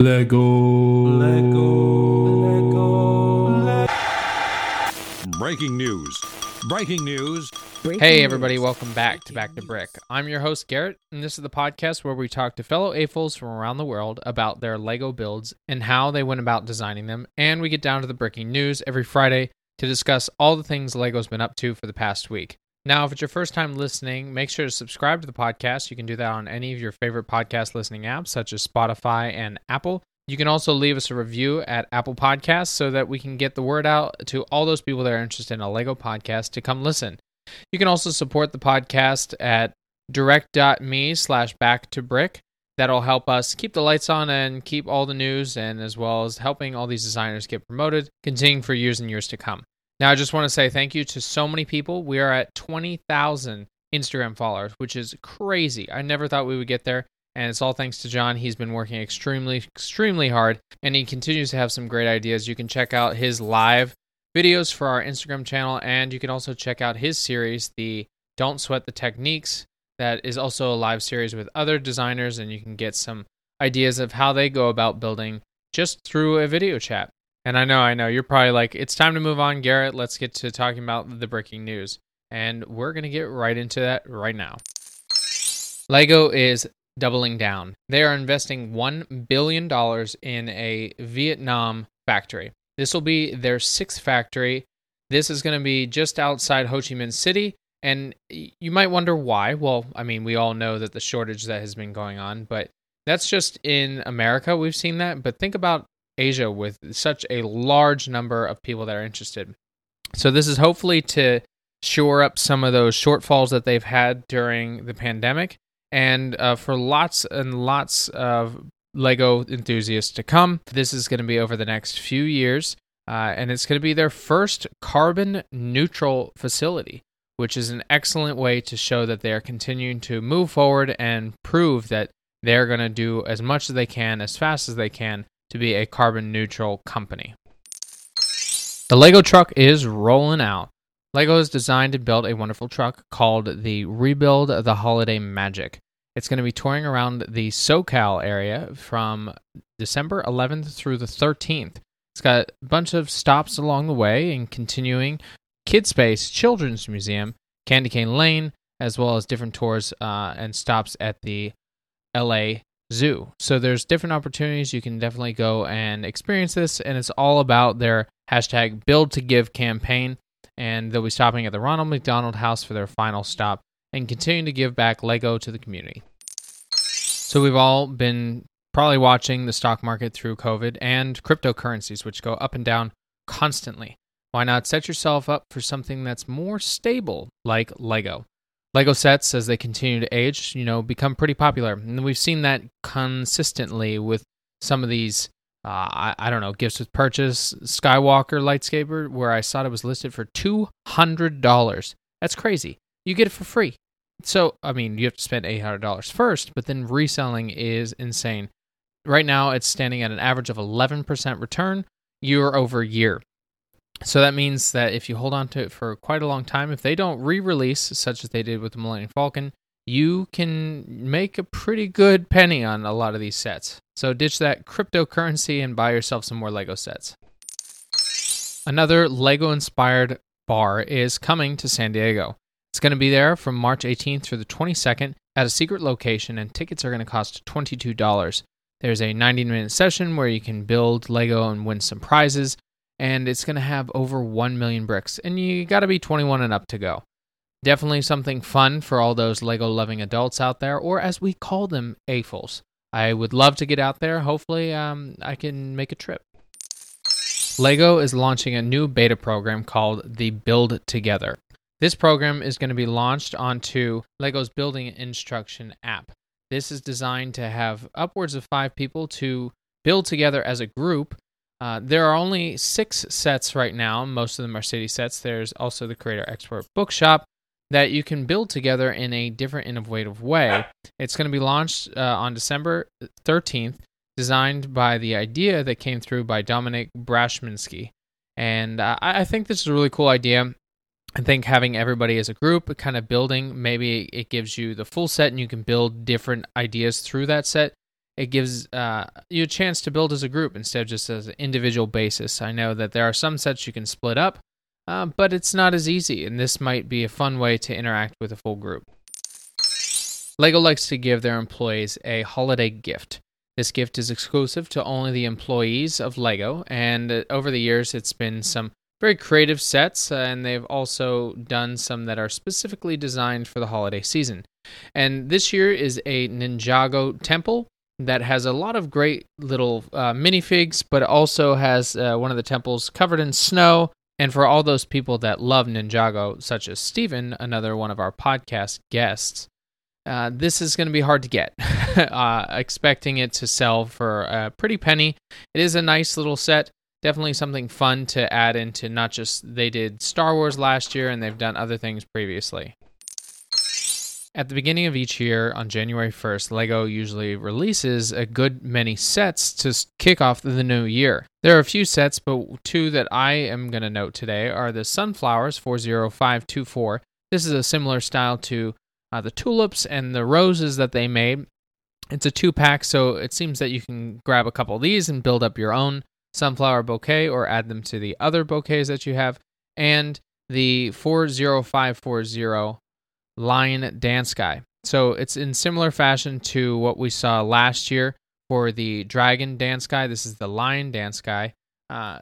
LEGO. Breaking news. Hey everybody, welcome back to Brick. I'm your host Garrett, and this is the podcast where we talk to fellow AFOLs from around the world about their LEGO builds and how they went about designing them, and we get down to the breaking news every Friday to discuss all the things LEGO's been up to for the past week. Now, if it's your first time listening, make sure to subscribe to the podcast. You can do that on any of your favorite podcast listening apps, such as Spotify and Apple. You can also leave us a review at Apple Podcasts so that we can get the word out to all those people that are interested in a LEGO podcast to come listen. You can also support the podcast at Direct.me/back2brick. That'll help us keep the lights on and keep all the news, and as well as helping all these designers get promoted, continuing for years and years to come. Now, I just want to say thank you to so many people. We are at 20,000 Instagram followers, which is crazy. I never thought we would get there, and it's all thanks to John. He's been working extremely hard, and he continues to have some great ideas. You can check out his live videos for our Instagram channel, and you can also check out his series, the Don't Sweat the Techniques, that is also a live series with other designers, and you can get some ideas of how they go about building just through a video chat. And I know, you're probably like, it's time to move on, Garrett. Let's get to talking about the breaking news. And we're going to get right into that right now. LEGO is doubling down. They are investing $1 billion in a Vietnam factory. This will be their sixth factory. This is going to be just outside Ho Chi Minh City. And you might wonder why. Well, I mean, we all know that the shortage that has been going on, but that's just in America. We've seen that. But think about Asia with such a large number of people that are interested. So this is hopefully to shore up some of those shortfalls that they've had during the pandemic, and for lots and lots of LEGO enthusiasts to come. This is going to be over the next few years, and it's going to be their first carbon neutral facility, which is an excellent way to show that they are continuing to move forward and prove that they're going to do as much as they can, as fast as they can, to be a carbon neutral company. The LEGO truck is rolling out. LEGO has designed and built a wonderful truck called the Rebuild of the Holiday Magic. It's going to be touring around the SoCal area from December 11th through the 13th. It's got a bunch of stops along the way and continuing Kid Space, Children's Museum, Candy Cane Lane, as well as different tours and stops at the LA Zoo. So there's different opportunities. You can definitely go and experience this, and it's all about their hashtag Build to Give campaign, and they'll be stopping at the Ronald McDonald House for their final stop and continuing to give back LEGO to the community. So we've all been probably watching the stock market through COVID and cryptocurrencies, which go up and down constantly. Why not set yourself up for something that's more stable like LEGO? LEGO sets, as they continue to age, become pretty popular. And we've seen that consistently with some of these, gifts with purchase, Skywalker lightsaber, where I saw it was listed for $200. That's crazy. You get it for free. So, you have to spend $800 first, but then reselling is insane. Right now, it's standing at an average of 11% return year over year. So that means that if you hold on to it for quite a long time, if they don't re-release, such as they did with the Millennium Falcon, you can make a pretty good penny on a lot of these sets. So ditch that cryptocurrency and buy yourself some more LEGO sets. Another LEGO-inspired bar is coming to San Diego. It's going to be there from March 18th through the 22nd at a secret location, and tickets are going to cost $22. There's a 90-minute session where you can build LEGO and win some prizes, and it's going to have over 1 million bricks, and you got to be 21 and up to go. Definitely something fun for all those LEGO-loving adults out there, or as we call them, AFOLs. I would love to get out there. Hopefully, I can make a trip. LEGO is launching a new beta program called the Build Together. This program is going to be launched onto LEGO's Building Instruction app. This is designed to have upwards of 5 people to build together as a group. There are only 6 sets right now. Most of them are city sets. There's also the Creator Expert Bookshop that you can build together in a different innovative way. It's going to be launched on December 13th, designed by the idea that came through by Dominic Brashminski. And I think this is a really cool idea. I think having everybody as a group kind of building, maybe it gives you the full set and you can build different ideas through that set. it gives you a chance to build as a group instead of just as an individual basis. I know that there are some sets you can split up, but it's not as easy, and this might be a fun way to interact with a full group. LEGO likes to give their employees a holiday gift. This gift is exclusive to only the employees of LEGO, and over the years it's been some very creative sets, and they've also done some that are specifically designed for the holiday season. And this year is a Ninjago temple that has a lot of great little minifigs, but also has one of the temples covered in snow. And for all those people that love Ninjago, such as Steven, another one of our podcast guests, this is going to be hard to get. Expecting it to sell for a pretty penny. It is a nice little set. Definitely something fun to add into, not just they did Star Wars last year and they've done other things previously. At the beginning of each year on January 1st, LEGO usually releases a good many sets to kick off the new year. There are a few sets, but two that I am going to note today are the Sunflowers 40524. This is a similar style to the tulips and the roses that they made. It's a 2-pack, so it seems that you can grab a couple of these and build up your own sunflower bouquet or add them to the other bouquets that you have, and the 40540 Lion Dance Guy. So it's in similar fashion to what we saw last year for the Dragon Dance Guy. This is the Lion Dance Guy.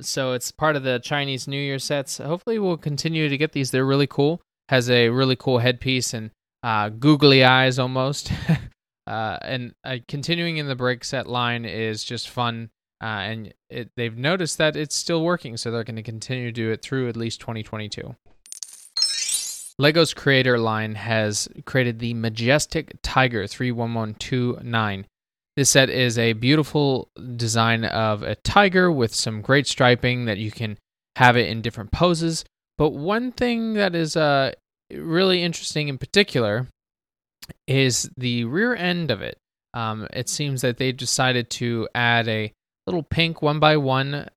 So it's part of the Chinese New Year sets. Hopefully we'll continue to get these. They're really cool. Has a really cool headpiece and googly eyes almost. and continuing in the brick set line is just fun. They've noticed that it's still working, so they're going to continue to do it through at least 2022. LEGO's creator line has created the Majestic Tiger 31129. This set is a beautiful design of a tiger with some great striping that you can have it in different poses. But one thing that is really interesting in particular is the rear end of it. It seems that they've decided to add a little pink 1x1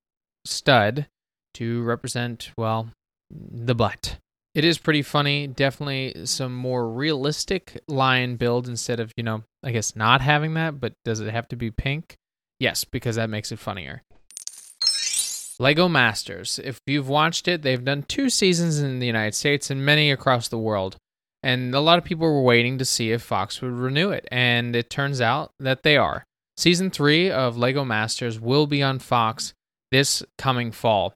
stud to represent, well, the butt. It is pretty funny. Definitely some more realistic lion build instead of, I guess not having that, but does it have to be pink? Yes, because that makes it funnier. LEGO Masters. If you've watched it, they've done 2 seasons in the United States and many across the world. And a lot of people were waiting to see if Fox would renew it. And it turns out that they are. Season 3 of LEGO Masters will be on Fox this coming fall.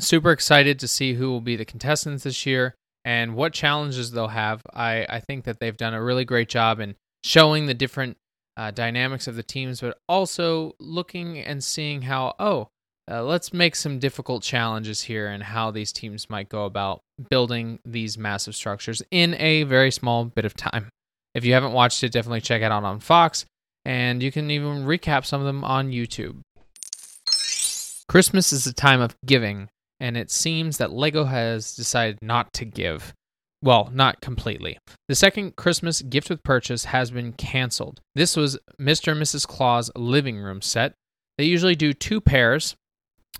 Super excited to see who will be the contestants this year and what challenges they'll have. I think that they've done a really great job in showing the different dynamics of the teams, but also looking and seeing how, let's make some difficult challenges here and how these teams might go about building these massive structures in a very small bit of time. If you haven't watched it, definitely check it out on Fox. And you can even recap some of them on YouTube. Christmas is a time of giving, and it seems that LEGO has decided not to give. Well, not completely. The second Christmas gift with purchase has been canceled. This was Mr. and Mrs. Claw's living room set. They usually do 2 pairs,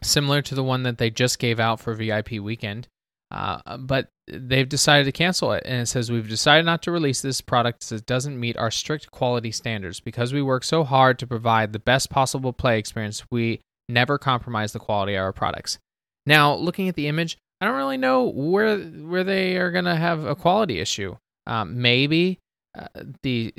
similar to the one that they just gave out for VIP weekend, but they've decided to cancel it, and it says, "We've decided not to release this product as it doesn't meet our strict quality standards. Because we work so hard to provide the best possible play experience, we never compromise the quality of our products." Now, looking at the image, I don't really know where they are going to have a quality issue. Maybe the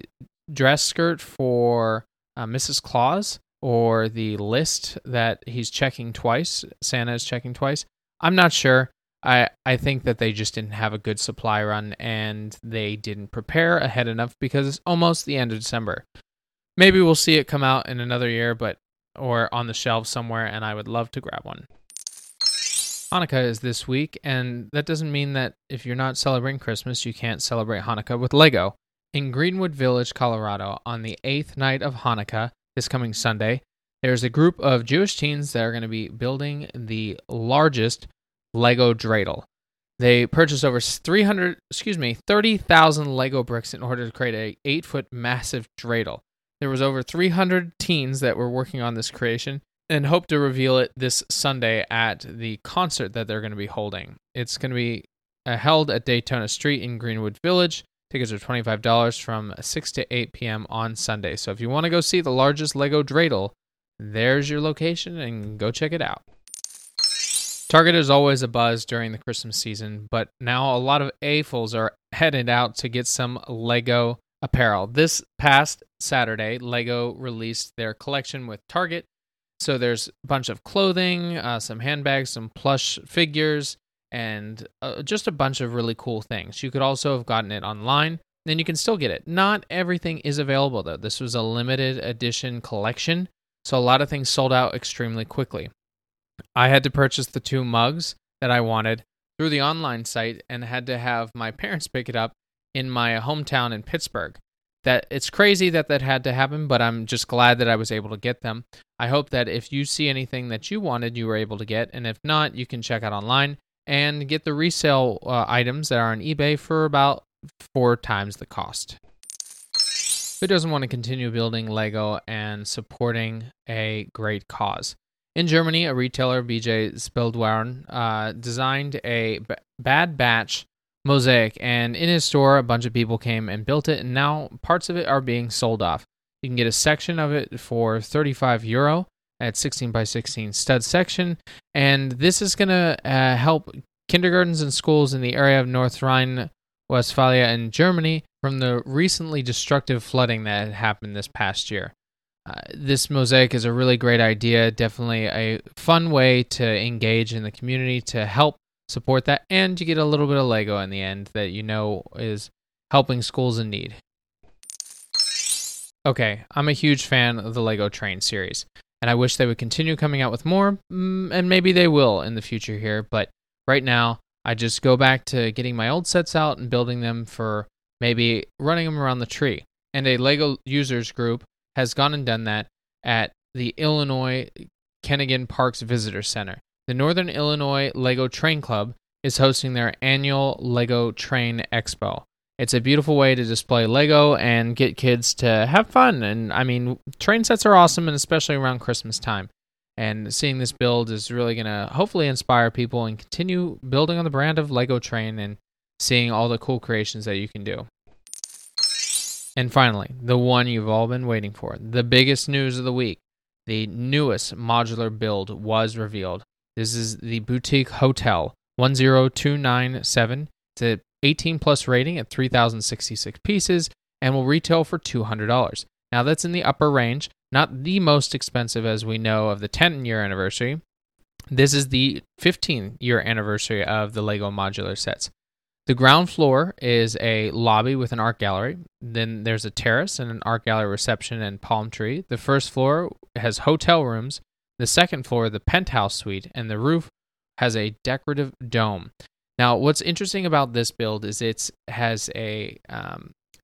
dress skirt for Mrs. Claus, or the list that he's checking twice, Santa is checking twice. I'm not sure. I think that they just didn't have a good supply run and they didn't prepare ahead enough because it's almost the end of December. Maybe we'll see it come out in another year, or on the shelf somewhere, and I would love to grab one. Hanukkah is this week, and that doesn't mean that if you're not celebrating Christmas, you can't celebrate Hanukkah with LEGO. In Greenwood Village, Colorado, on the 8th night of Hanukkah, this coming Sunday, there's a group of Jewish teens that are going to be building the largest LEGO dreidel. They purchased over 30,000 LEGO bricks in order to create a 8-foot massive dreidel. There was over 300 teens that were working on this creation and hope to reveal it this Sunday at the concert that they're going to be holding. It's going to be held at Daytona Street in Greenwood Village. Tickets are $25 from 6 to 8 p.m. on Sunday. So if you want to go see the largest LEGO dreidel, there's your location and go check it out. Target is always abuzz during the Christmas season, but now a lot of AFOLs are headed out to get some LEGO apparel. This past Saturday, LEGO released their collection with Target. So there's a bunch of clothing, some handbags, some plush figures, and just a bunch of really cool things. You could also have gotten it online, and you can still get it. Not everything is available, though. This was a limited edition collection, so a lot of things sold out extremely quickly. I had to purchase the two mugs that I wanted through the online site and had to have my parents pick it up in my hometown in Pittsburgh. It's crazy that had to happen, but I'm just glad that I was able to get them. I hope that if you see anything that you wanted, you were able to get, and if not, you can check out online and get the resale items that are on eBay for about 4 times the cost. Who doesn't want to continue building LEGO and supporting a great cause? In Germany, a retailer, BJ Spildwarn, designed a Bad Batch mosaic, and in his store, a bunch of people came and built it, and now parts of it are being sold off. You can get a section of it for €35 at 16 by 16 stud section, and this is going to help kindergartens and schools in the area of North Rhine, Westphalia, and Germany from the recently destructive flooding that happened this past year. This mosaic is a really great idea, definitely a fun way to engage in the community to help support that, and you get a little bit of LEGO in the end that you know is helping schools in need. Okay, I'm a huge fan of the LEGO Train series, and I wish they would continue coming out with more, and maybe they will in the future here, but right now I just go back to getting my old sets out and building them for maybe running them around the tree, and a LEGO users group has gone and done that at the Illinois Kenneggan Parks Visitor Center. The Northern Illinois LEGO Train Club is hosting their annual LEGO Train Expo. It's a beautiful way to display LEGO and get kids to have fun. And I mean, train sets are awesome, and especially around Christmas time. And seeing this build is really going to hopefully inspire people and continue building on the brand of LEGO Train and seeing all the cool creations that you can do. And finally, the one you've all been waiting for, the biggest news of the week, the newest modular build was revealed. This is the Boutique Hotel 10297. It's an 18-plus rating at 3,066 pieces and will retail for $200. Now, that's in the upper range, not the most expensive as we know of the 10-year anniversary. This is the 15-year anniversary of the LEGO modular sets. The ground floor is a lobby with an art gallery. Then there's a terrace and an art gallery reception and palm tree. The first floor has hotel rooms. The second floor, the penthouse suite, and the roof has a decorative dome. Now, what's interesting about this build is it has a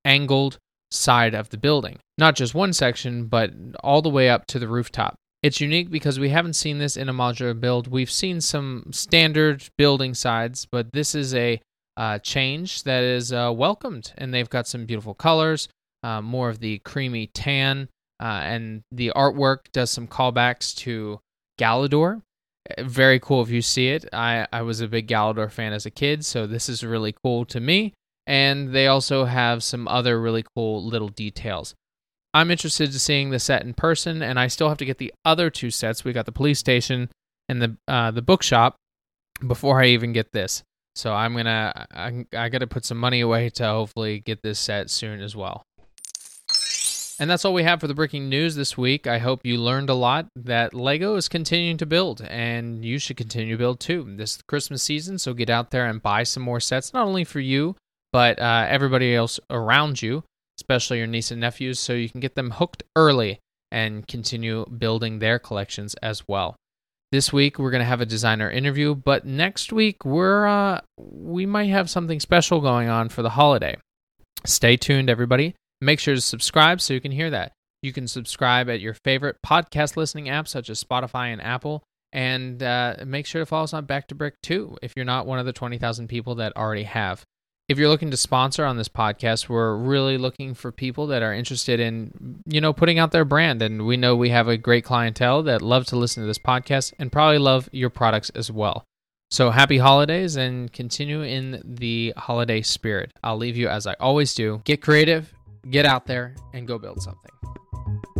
angled side of the building. Not just one section, but all the way up to the rooftop. It's unique because we haven't seen this in a modular build. We've seen some standard building sides, but this is a change that is welcomed, and they've got some beautiful colors, more of the creamy tan, and the artwork does some callbacks to Galador. Very cool if you see it. I was a big Galador fan as a kid, so this is really cool to me, and they also have some other really cool little details. I'm interested in seeing the set in person, and I still have to get the other two sets. We got the police station and the bookshop before I even get this. So I got to put some money away to hopefully get this set soon as well. And that's all we have for the Bricking News this week. I hope you learned a lot that LEGO is continuing to build, and you should continue to build too. This Christmas season, so get out there and buy some more sets, not only for you, but everybody else around you, especially your niece and nephews, so you can get them hooked early and continue building their collections as well. This week, we're going to have a designer interview, but next week, we might have something special going on for the holiday. Stay tuned, everybody. Make sure to subscribe so you can hear that. You can subscribe at your favorite podcast listening apps, such as Spotify and Apple, and make sure to follow us on Back to Brick, too, if you're not one of the 20,000 people that already have. If you're looking to sponsor on this podcast, we're really looking for people that are interested in, putting out their brand. And we know we have a great clientele that love to listen to this podcast and probably love your products as well. So happy holidays and continue in the holiday spirit. I'll leave you as I always do. Get creative, get out there, and go build something.